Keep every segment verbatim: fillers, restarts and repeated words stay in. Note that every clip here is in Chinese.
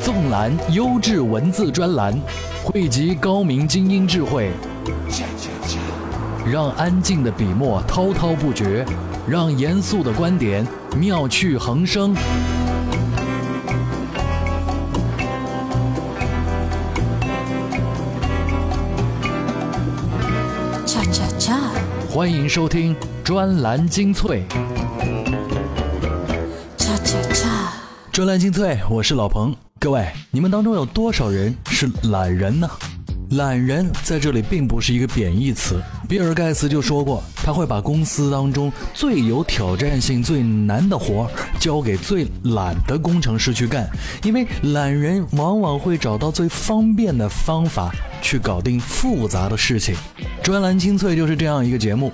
纵览优质文字专栏，汇集高明精英智慧，让安静的笔墨滔滔不绝，让严肃的观点妙趣横生。欢迎收听专栏精粹。专栏精粹，我是老彭。各位，你们当中有多少人是懒人呢？懒人在这里并不是一个贬义词。比尔盖茨就说过，他会把公司当中最有挑战性、最难的活交给最懒的工程师去干，因为懒人往往会找到最方便的方法去搞定复杂的事情。专栏精粹就是这样一个节目。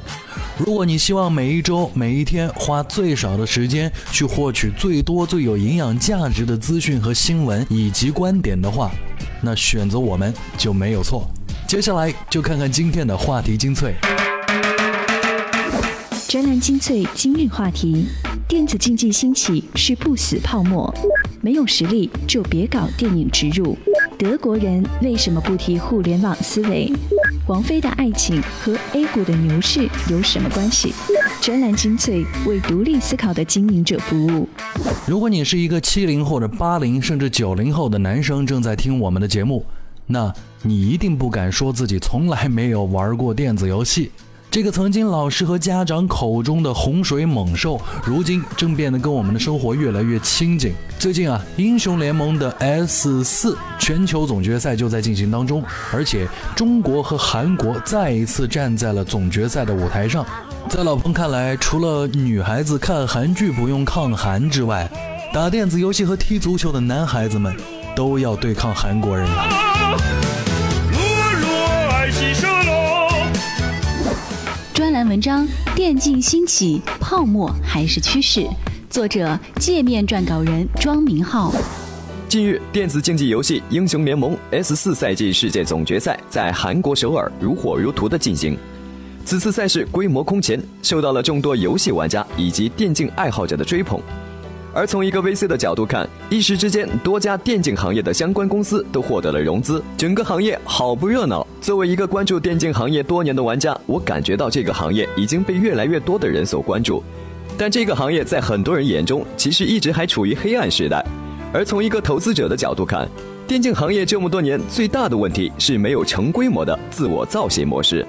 如果你希望每一周每一天花最少的时间去获取最多最有营养价值的资讯和新闻以及观点的话，那选择我们就没有错。接下来就看看今天的话题精粹。专栏精粹今日话题：电子竞技兴起是不死泡沫，没有实力就别搞电影植入。德国人为什么不提互联网思维？王菲的爱情和 A 股的牛市有什么关系？专栏精粹为独立思考的经营者服务。如果你是一个七零后的八零甚至九零后的男生正在听我们的节目，那你一定不敢说自己从来没有玩过电子游戏。这个曾经老师和家长口中的洪水猛兽，如今正变得跟我们的生活越来越亲近。最近啊，英雄联盟的 S 四 全球总决赛就在进行当中，而且中国和韩国再一次站在了总决赛的舞台上。在老彭看来，除了女孩子看韩剧不用抗韩之外，打电子游戏和踢足球的男孩子们都要对抗韩国人了。专栏文章：电竞兴起，泡沫还是趋势？作者：界面撰稿人庄明浩。近日，电子竞技游戏《英雄联盟》S 四 赛季世界总决赛在韩国首尔如火如荼地进行。此次赛事规模空前，受到了众多游戏玩家以及电竞爱好者的追捧。而从一个 V C 的角度看，一时之间多家电竞行业的相关公司都获得了融资，整个行业好不热闹。作为一个关注电竞行业多年的玩家，我感觉到这个行业已经被越来越多的人所关注，但这个行业在很多人眼中其实一直还处于黑暗时代。而从一个投资者的角度看，电竞行业这么多年最大的问题是没有成规模的自我造血模式。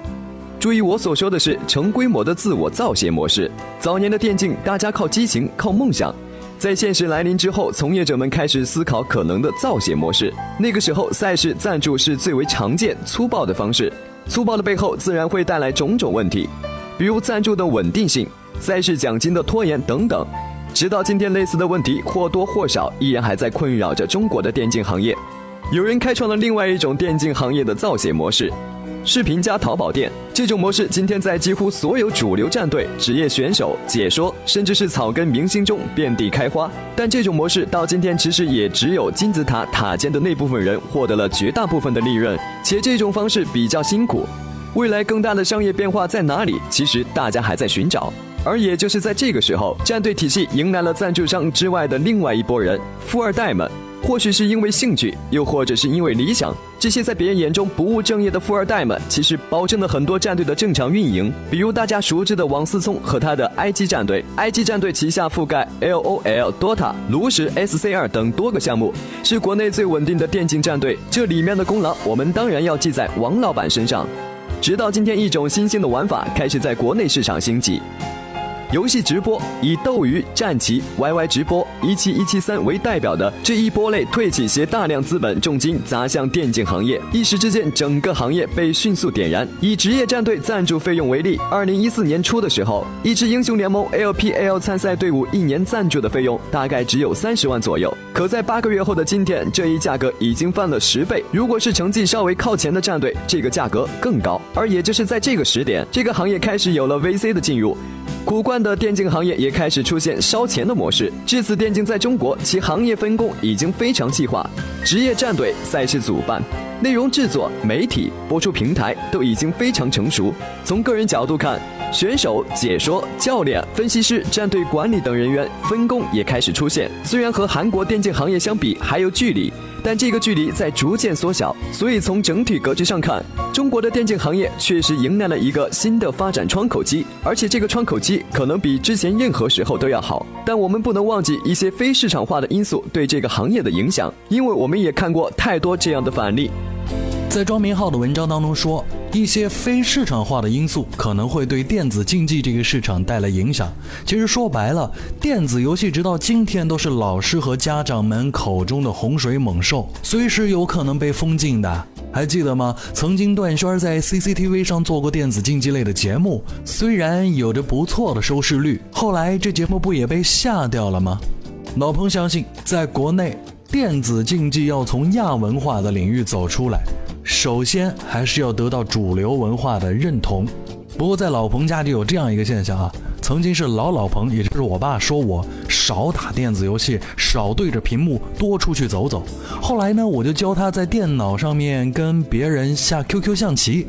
注意，我所说的是成规模的自我造血模式。早年的电竞，大家靠激情，靠梦想。在现实来临之后，从业者们开始思考可能的造血模式。那个时候，赛事赞助是最为常见粗暴的方式，粗暴的背后自然会带来种种问题，比如赞助的稳定性、赛事奖金的拖延等等。直到今天，类似的问题或多或少依然还在困扰着中国的电竞行业。有人开创了另外一种电竞行业的造血模式——视频加淘宝店。这种模式今天在几乎所有主流战队、职业选手、解说，甚至是草根明星中遍地开花。但这种模式到今天其实也只有金字塔塔尖的那部分人获得了绝大部分的利润，且这种方式比较辛苦。未来更大的商业变化在哪里？其实大家还在寻找。而也就是在这个时候，战队体系迎来了赞助商之外的另外一拨人——富二代们。或许是因为兴趣，又或者是因为理想，这些在别人眼中不务正业的富二代们其实保证了很多战队的正常运营。比如大家熟知的王思聪和他的 I G 战队。 I G 战队旗下覆盖 L O L、 D O T A、 炉石、 S C R 等多个项目，是国内最稳定的电竞战队。这里面的功劳我们当然要记在王老板身上。直到今天，一种新兴的玩法开始在国内市场兴起，游戏直播，以斗鱼、战旗、Y Y 直播、一七一七三为代表的这一波类退起，携大量资本重金砸向电竞行业。一时之间，整个行业被迅速点燃。以职业战队赞助费用为例，二零一四年初的时候，一支英雄联盟 L P L 参赛队伍一年赞助的费用大概只有三十万左右。可在八个月后的今天，这一价格已经翻了十倍。如果是成绩稍微靠前的战队，这个价格更高。而也就是在这个时点，这个行业开始有了 V C 的进入。古怪的电竞行业也开始出现烧钱的模式。至此，电竞在中国其行业分工已经非常细化，职业战队、赛事主办、内容制作、媒体、播出平台都已经非常成熟。从个人角度看，选手、解说、教练、分析师、战队管理等人员分工也开始出现。虽然和韩国电竞行业相比还有距离，但这个距离在逐渐缩小。所以从整体格局上看，中国的电竞行业确实迎来了一个新的发展窗口期，而且这个窗口期可能比之前任何时候都要好。但我们不能忘记一些非市场化的因素对这个行业的影响，因为我们也看过太多这样的反例。在庄明浩的文章当中说，一些非市场化的因素可能会对电子竞技这个市场带来影响。其实说白了，电子游戏直到今天都是老师和家长们口中的洪水猛兽，随时有可能被封禁的。还记得吗？曾经段轩在 C C T V 上做过电子竞技类的节目，虽然有着不错的收视率，后来这节目不也被下掉了吗？老彭相信，在国内电子竞技要从亚文化的领域走出来，首先还是要得到主流文化的认同。不过在老彭家就有这样一个现象啊，曾经是老老彭，也就是我爸说我少打电子游戏，少对着屏幕，多出去走走。后来呢，我就教他在电脑上面跟别人下 Q Q 象棋。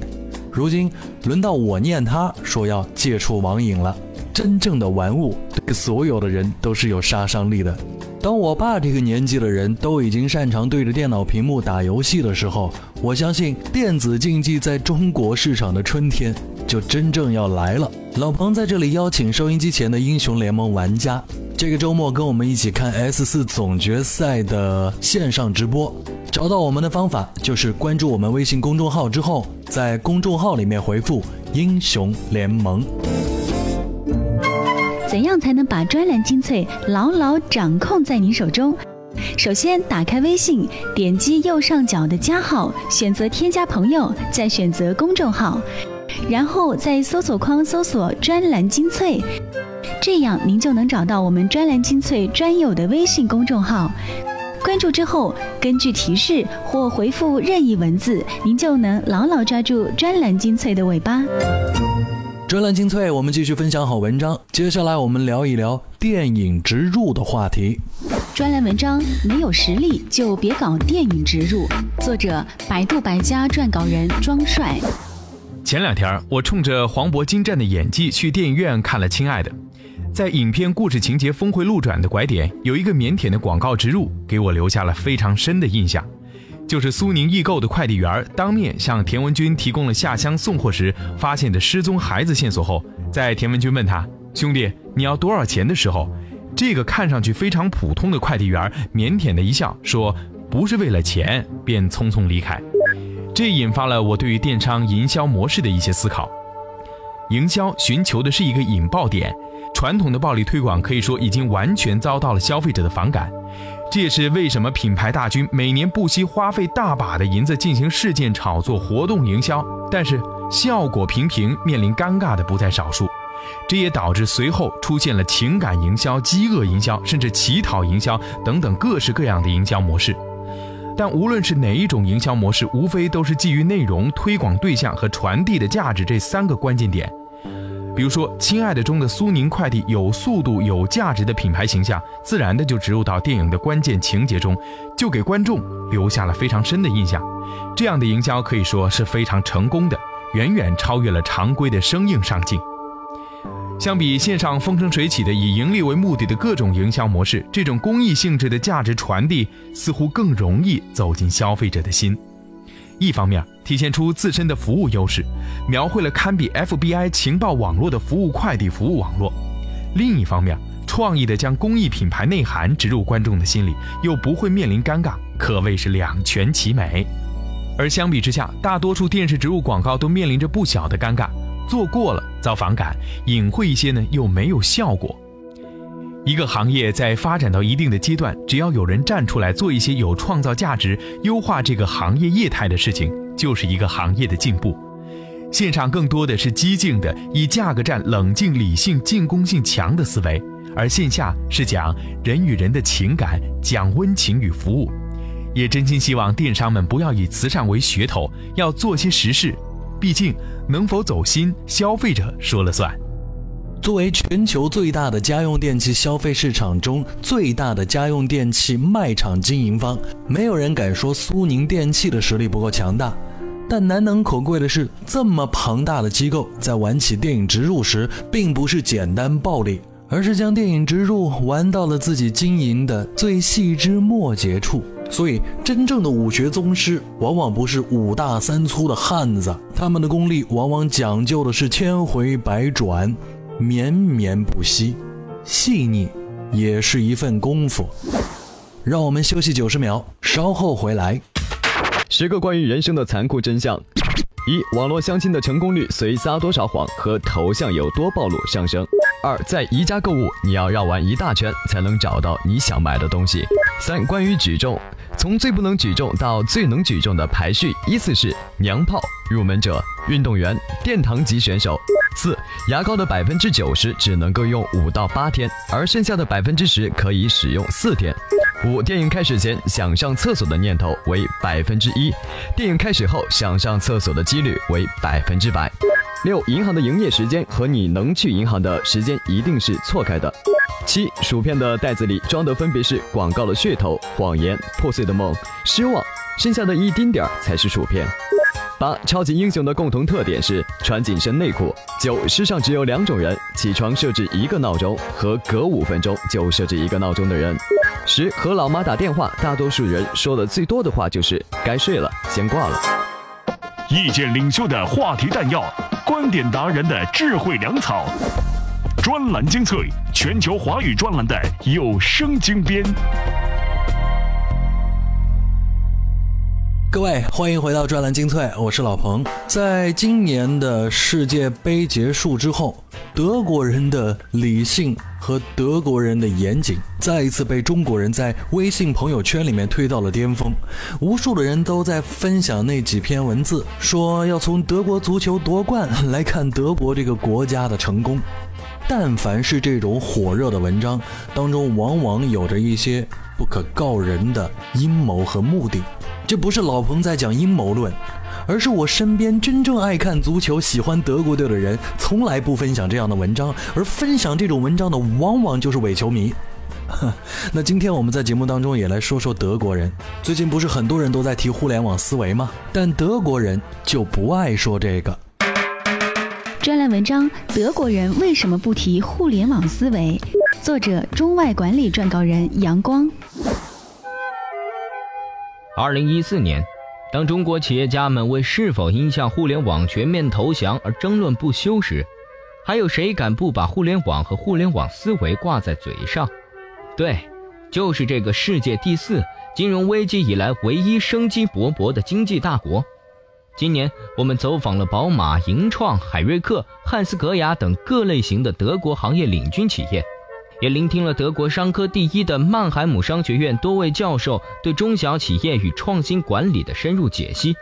如今轮到我念他说要戒除网瘾了。真正的玩物对所有的人都是有杀伤力的。当我爸这个年纪的人都已经擅长对着电脑屏幕打游戏的时候，我相信电子竞技在中国市场的春天就真正要来了。老彭在这里邀请收音机前的英雄联盟玩家，这个周末跟我们一起看 S 四 总决赛的线上直播。找到我们的方法就是关注我们微信公众号之后，在公众号里面回复英雄联盟。怎样才能把专栏精粹牢牢掌控在你手中？首先打开微信，点击右上角的加号，选择添加朋友，再选择公众号，然后在搜索框搜索专栏精粹，这样您就能找到我们专栏精粹专有的微信公众号。关注之后，根据提示或回复任意文字，您就能牢牢抓住专栏精粹的尾巴。专栏精粹，我们继续分享好文章。接下来我们聊一聊电影植入的话题。专栏文章：没有实力就别搞电影植入。作者：百度百家撰稿人庄帅。前两天我冲着黄渤精湛的演技去电影院看了《亲爱的》。在影片故事情节峰回路转的拐点，有一个腼腆的广告植入给我留下了非常深的印象，就是苏宁易购的快递员当面向田文军提供了下乡送货时发现的失踪孩子线索后，在田文军问他兄弟你要多少钱的时候，这个看上去非常普通的快递员腼腆的一笑说不是为了钱，便匆匆离开。这引发了我对于电商营销模式的一些思考。营销寻求的是一个引爆点，传统的暴力推广可以说已经完全遭到了消费者的反感，这也是为什么品牌大军每年不惜花费大把的银子进行事件炒作、活动营销，但是效果平平，面临尴尬的不在少数。这也导致随后出现了情感营销、饥饿营销，甚至乞讨营销等等各式各样的营销模式。但无论是哪一种营销模式，无非都是基于内容、推广对象和传递的价值这三个关键点。比如说亲爱的中的苏宁快递有速度有价值的品牌形象，自然的就植入到电影的关键情节中，就给观众留下了非常深的印象。这样的营销可以说是非常成功的，远远超越了常规的生硬上镜。相比线上风生水起的以盈利为目的的各种营销模式，这种公益性质的价值传递似乎更容易走进消费者的心。一方面体现出自身的服务优势，描绘了堪比 F B I 情报网络的服务快递服务网络；另一方面创意的将公益品牌内涵植入观众的心里，又不会面临尴尬，可谓是两全其美。而相比之下，大多数电视植入广告都面临着不小的尴尬，做过了遭反感，隐晦一些呢又没有效果。一个行业在发展到一定的阶段，只要有人站出来做一些有创造价值、优化这个行业业态的事情，就是一个行业的进步。线上更多的是激进的以价格战、冷静理性、进攻性强的思维，而线下是讲人与人的情感，讲温情与服务。也真心希望电商们不要以慈善为噱头，要做些实事，毕竟能否走心，消费者说了算。作为全球最大的家用电器消费市场中最大的家用电器卖场经营方，没有人敢说苏宁电器的实力不够强大。但难能可贵的是，这么庞大的机构在玩起电影植入时，并不是简单暴力，而是将电影植入玩到了自己经营的最细枝末节处。所以真正的武学宗师往往不是五大三粗的汉子，他们的功力往往讲究的是千回百转，绵绵不息。细腻也是一份功夫。让我们休息九十秒，稍后回来。十个关于人生的残酷真相：一、网络相亲的成功率随撒多少谎和头像有多暴露上升；二、在宜家购物你要绕完一大圈才能找到你想买的东西；三、关于举重，从最不能举重到最能举重的排序依次是娘炮、入门者、运动员、殿堂级选手；四、牙膏的百分之九十只能够用五到八天，而剩下的百分之十可以使用四天；五、电影开始前想上厕所的念头为百分之一，电影开始后想上厕所的几率为百分之百；六、银行的营业时间和你能去银行的时间一定是错开的；七、薯片的袋子里装的分别是广告的噱头、谎言、破碎的梦、失望，剩下的一丁点才是薯片；八、超级英雄的共同特点是穿紧身内裤；九、世上只有两种人，起床设置一个闹钟和隔五分钟就设置一个闹钟的人；十、和老妈打电话，大多数人说的最多的话就是该睡了，先挂了。意见领袖的话题弹药，观点达人的智慧粮草，专栏精粹，全球华语专栏的有声精编。各位，欢迎回到专栏精粹，我是老彭。在今年的世界杯结束之后，德国人的理性和德国人的严谨再一次被中国人在微信朋友圈里面推到了巅峰。无数的人都在分享那几篇文字，说要从德国足球夺冠来看德国这个国家的成功。但凡是这种火热的文章当中，往往有着一些不可告人的阴谋和目的。这不是老彭在讲阴谋论，而是我身边真正爱看足球、喜欢德国队的人从来不分享这样的文章，而分享这种文章的往往就是伪球迷。那今天我们在节目当中也来说说德国人。最近不是很多人都在提互联网思维吗？但德国人就不爱说这个。专栏文章：德国人为什么不提互联网思维？作者：中外管理撰稿人杨光。二零一四年，当中国企业家们为是否应向互联网全面投降而争论不休时，还有谁敢不把互联网和互联网思维挂在嘴上？对，就是这个世界第四金融危机以来唯一生机勃勃的经济大国。今年我们走访了宝马、银创、海瑞克、汉斯格雅等各类型的德国行业领军企业，也聆听了德国商科第一的曼海姆商学院多位教授对中小企业与创新管理的深入解析。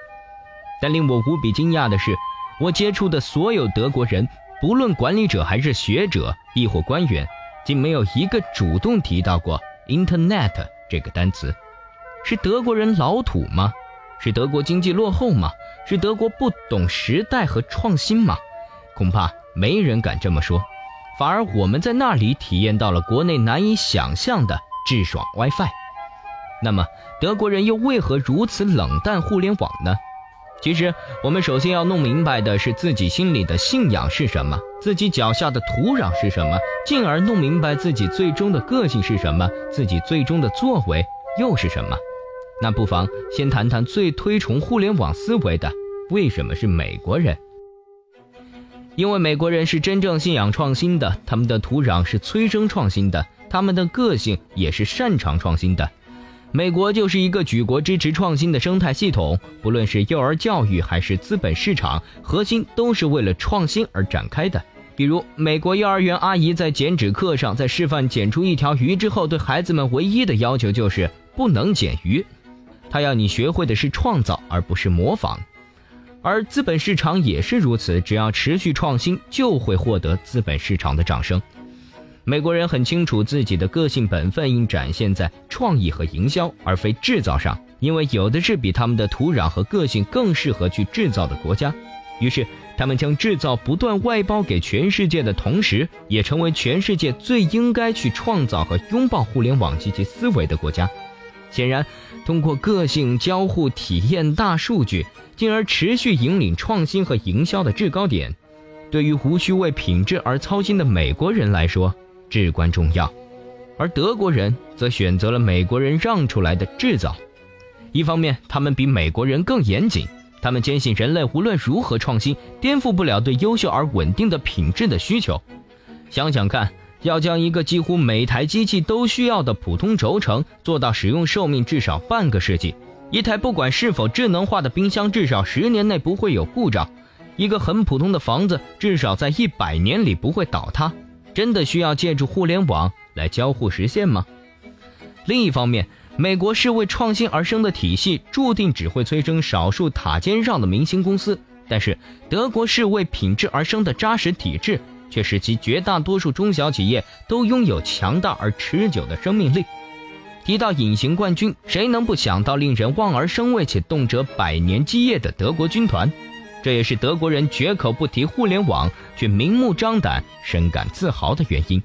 但令我无比惊讶的是，我接触的所有德国人，不论管理者还是学者亦或官员，竟没有一个主动提到过 Internet 这个单词。是德国人老土吗？是德国经济落后吗？是德国不懂时代和创新吗？恐怕没人敢这么说。反而我们在那里体验到了国内难以想象的智爽 WiFi。 那么德国人又为何如此冷淡互联网呢？其实我们首先要弄明白的是自己心里的信仰是什么，自己脚下的土壤是什么，进而弄明白自己最终的个性是什么，自己最终的作为又是什么。那不妨先谈谈最推崇互联网思维的为什么是美国人。因为美国人是真正信仰创新的，他们的土壤是催生创新的，他们的个性也是擅长创新的。美国就是一个举国支持创新的生态系统，不论是幼儿教育还是资本市场，核心都是为了创新而展开的。比如美国幼儿园阿姨在剪纸课上，在示范剪出一条鱼之后，对孩子们唯一的要求就是不能剪鱼，她要你学会的是创造而不是模仿。而资本市场也是如此，只要持续创新就会获得资本市场的掌声。美国人很清楚自己的个性本分应展现在创意和营销而非制造上，因为有的是比他们的土壤和个性更适合去制造的国家。于是他们将制造不断外包给全世界的同时，也成为全世界最应该去创造和拥抱互联网及其思维的国家。显然，通过个性交互体验大数据，进而持续引领创新和营销的制高点，对于无需为品质而操心的美国人来说至关重要。而德国人则选择了美国人让出来的制造。一方面，他们比美国人更严谨，他们坚信人类无论如何创新，颠覆不了对优秀而稳定的品质的需求。想想看，要将一个几乎每台机器都需要的普通轴承做到使用寿命至少半个世纪，一台不管是否智能化的冰箱至少十年内不会有故障，一个很普通的房子至少在一百年里不会倒塌，真的需要借助互联网来交互实现吗？另一方面，美国是为创新而生的体系，注定只会催生少数塔尖上的明星公司，但是德国是为品质而生的扎实体制，却使其绝大多数中小企业都拥有强大而持久的生命力。提到隐形冠军，谁能不想到令人望而生畏且动辄百年基业的德国军团？这也是德国人绝口不提互联网，却明目张胆、深感自豪的原因。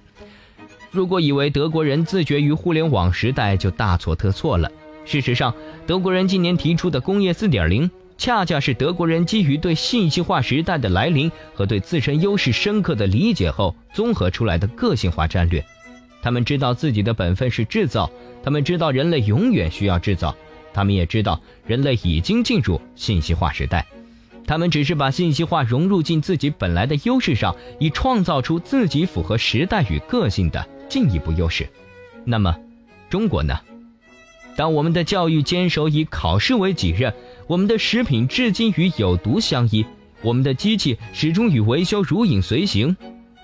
如果以为德国人自觉于互联网时代，就大错特错了。事实上，德国人今年提出的工业 四点零 恰恰是德国人基于对信息化时代的来临和对自身优势深刻的理解后综合出来的个性化战略。他们知道自己的本分是制造，他们知道人类永远需要制造，他们也知道人类已经进入信息化时代。他们只是把信息化融入进自己本来的优势上，以创造出自己符合时代与个性的进一步优势。那么，中国呢？当我们的教育坚守以考试为己任，我们的食品至今与有毒相依，我们的机器始终与维修如影随形，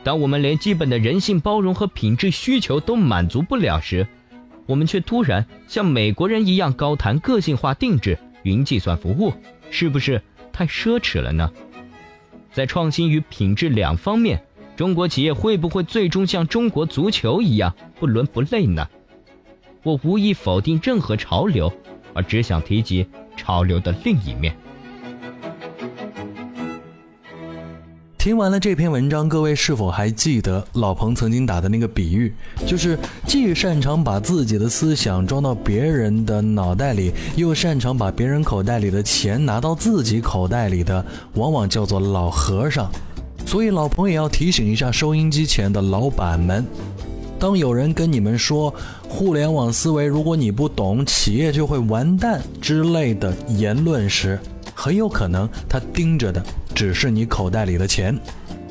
当我们连基本的人性包容和品质需求都满足不了时，我们却突然像美国人一样高谈个性化定制、云计算服务，是不是太奢侈了呢？在创新与品质两方面，中国企业会不会最终像中国足球一样不伦不类呢？我无意否定任何潮流，而只想提及潮流的另一面。听完了这篇文章，各位是否还记得老彭曾经打的那个比喻，就是既擅长把自己的思想装到别人的脑袋里，又擅长把别人口袋里的钱拿到自己口袋里的，往往叫做老和尚。所以老彭也要提醒一下收音机前的老板们，当有人跟你们说互联网思维如果你不懂，企业就会完蛋之类的言论时，很有可能他盯着的只是你口袋里的钱，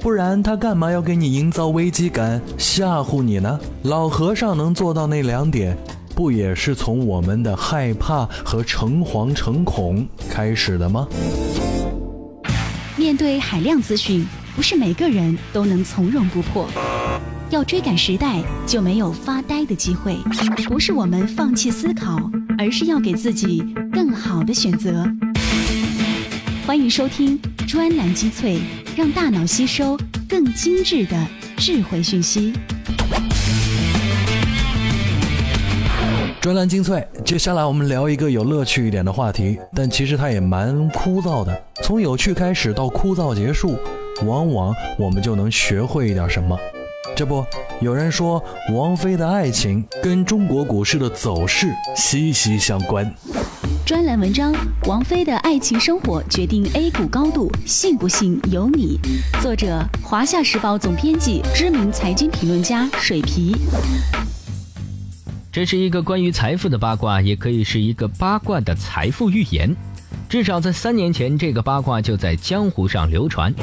不然他干嘛要给你营造危机感吓唬你呢？老和尚能做到那两点，不也是从我们的害怕和诚惶诚恐开始的吗？面对海量资讯，不是每个人都能从容不迫，要追赶时代就没有发呆的机会。不是我们放弃思考，而是要给自己更好的选择。欢迎收听专栏精粹，让大脑吸收更精致的智慧讯息。专栏精粹，接下来我们聊一个有乐趣一点的话题，但其实它也蛮枯燥的。从有趣开始到枯燥结束，往往我们就能学会一点什么。这不，有人说王菲的爱情跟中国股市的走势息息相关。专栏文章《王菲的爱情生活决定 A 股高度，信不信由你》，作者华夏时报总编辑、知名财经评论家水皮。这是一个关于财富的八卦，也可以是一个八卦的财富预言。至少在三年前，这个八卦就在江湖上流传。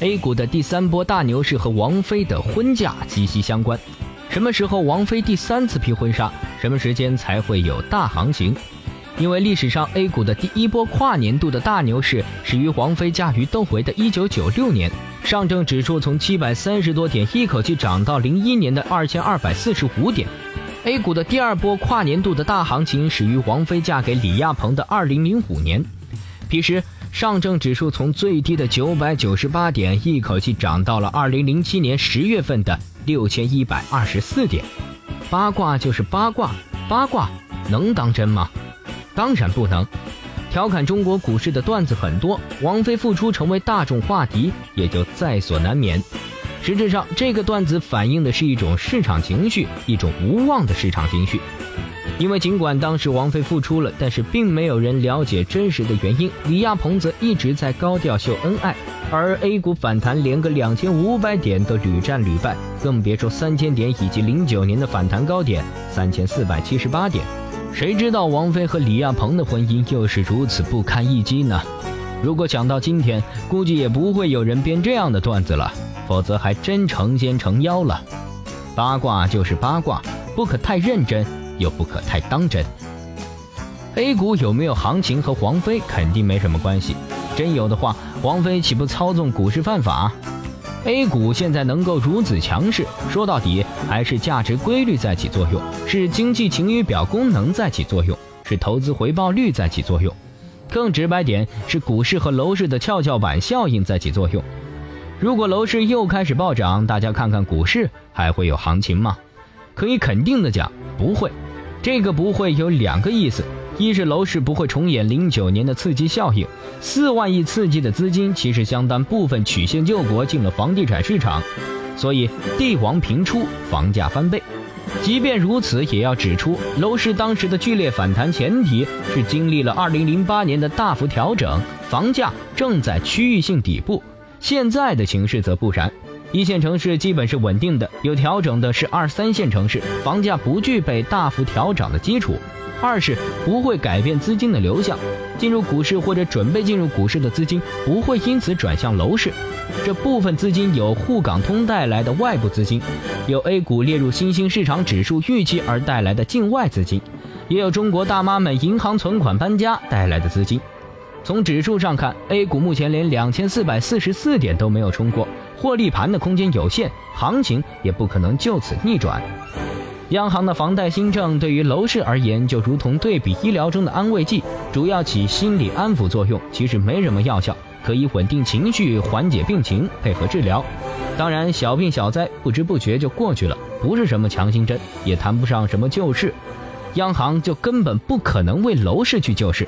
A 股的第三波大牛市和王菲的婚嫁息息相关。什么时候王菲第三次披婚纱，什么时间才会有大行情？因为历史上 A 股的第一波跨年度的大牛市始于王菲嫁于窦唯的一九九六年，上证指数从七百三十多点一口气涨到零一年的两千二百四十五点。 A 股的第二波跨年度的大行情始于王菲嫁给李亚鹏的二零零五年，彼时上证指数从最低的九百九十八点一口气涨到了二零零七年十月份的六千一百二十四点。八卦就是八卦，八卦能当真吗？当然不能。调侃中国股市的段子很多，王菲复出成为大众话题也就在所难免。实质上，这个段子反映的是一种市场情绪，一种无望的市场情绪。因为尽管当时王菲复出了，但是并没有人了解真实的原因。李亚鹏则一直在高调秀恩爱，而 A 股反弹连个两千五百点都屡战屡败，更别说三千点以及零九年的反弹高点 三千四百七十八点。谁知道王菲和李亚鹏的婚姻又是如此不堪一击呢？如果讲到今天，估计也不会有人编这样的段子了，否则还真成仙成妖了。八卦就是八卦，不可太认真，又不可太当真。 A 股有没有行情和王菲肯定没什么关系，真有的话，王菲岂不操纵股市犯法？ A 股现在能够如此强势，说到底还是价值规律在起作用，是经济晴雨表功能在起作用，是投资回报率在起作用，更直白点是股市和楼市的跷跷板效应在起作用。如果楼市又开始暴涨，大家看看股市还会有行情吗？可以肯定的讲，不会。这个不会有两个意思，一是楼市不会重演零九年的刺激效应，四万亿刺激的资金其实相当部分曲线救国进了房地产市场，所以地王频出，房价翻倍。即便如此，也要指出，楼市当时的剧烈反弹前提是经历了二零零八年的大幅调整，房价正在区域性底部。现在的形势则不然，一线城市基本是稳定的，有调整的是二三线城市，房价不具备大幅调整的基础。二是不会改变资金的流向，进入股市或者准备进入股市的资金不会因此转向楼市，这部分资金有沪港通带来的外部资金，有 A 股列入新兴市场指数预期而带来的境外资金，也有中国大妈们银行存款搬家带来的资金。从指数上看 ，A 股目前连两千四百四十四点都没有冲过，获利盘的空间有限，行情也不可能就此逆转。央行的房贷新政对于楼市而言，就如同对比医疗中的安慰剂，主要起心理安抚作用，其实没什么药效，可以稳定情绪、缓解病情、配合治疗。当然，小病小灾不知不觉就过去了，不是什么强心针，也谈不上什么救市，央行就根本不可能为楼市去救市。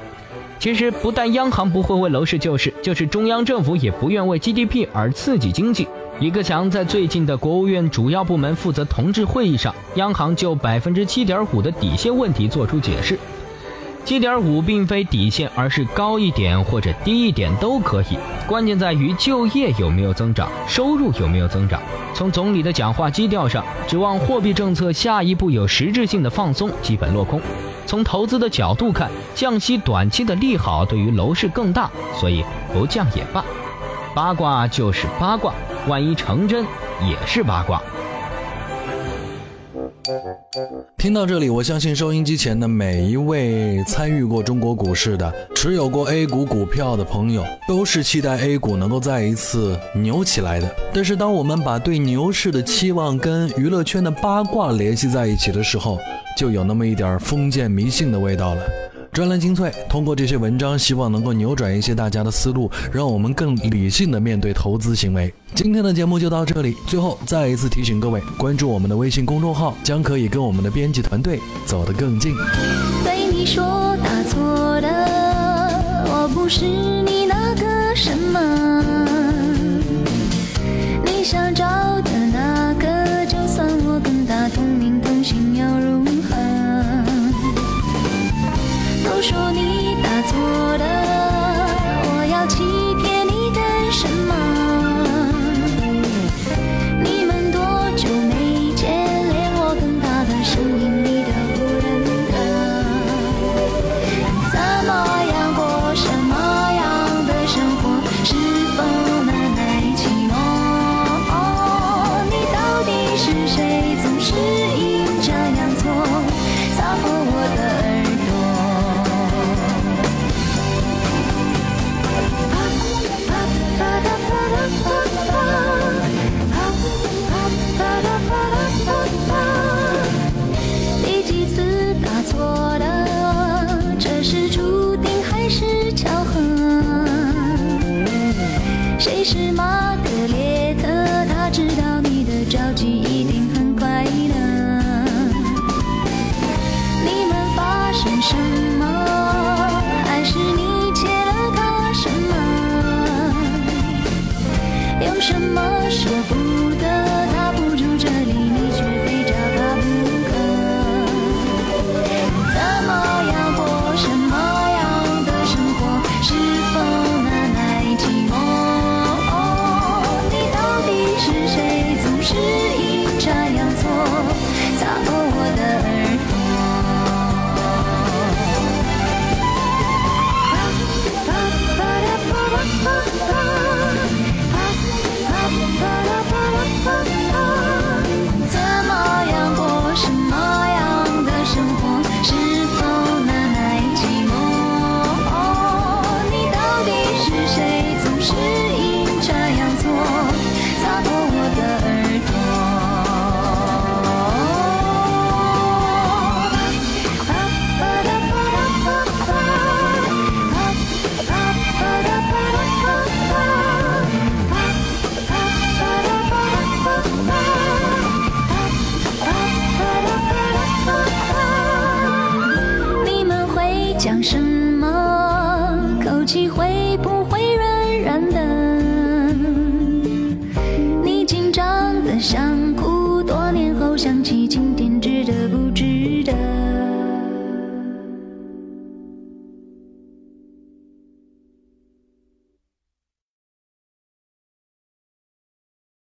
其实不但央行不会为楼市救市，就是中央政府也不愿为 G D P 而刺激经济。李克强在最近的国务院主要部门负责同志会议上，央行就百分之七点五的底线问题做出解释。七点五并非底线，而是高一点或者低一点都可以，关键在于就业有没有增长，收入有没有增长。从总理的讲话基调上，指望货币政策下一步有实质性的放松，基本落空。从投资的角度看，降息短期的利好对于楼市更大，所以不降也罢。八卦就是八卦，万一成真也是八卦。听到这里，我相信收音机前的每一位参与过中国股市的、持有过 A 股股票的朋友，都是期待 A 股能够再一次牛起来的。但是当我们把对牛市的期望跟娱乐圈的八卦联系在一起的时候，就有那么一点封建迷信的味道了。专栏精粹通过这些文章，希望能够扭转一些大家的思路，让我们更理性的面对投资行为。今天的节目就到这里，最后再一次提醒各位，关注我们的微信公众号，将可以跟我们的编辑团队走得更近。对你说打错的，我不是你那个什么，你想找的那个，就算我跟他同名同姓又如何？都说你打错的，我要欺骗你干什么？想什么？口气会。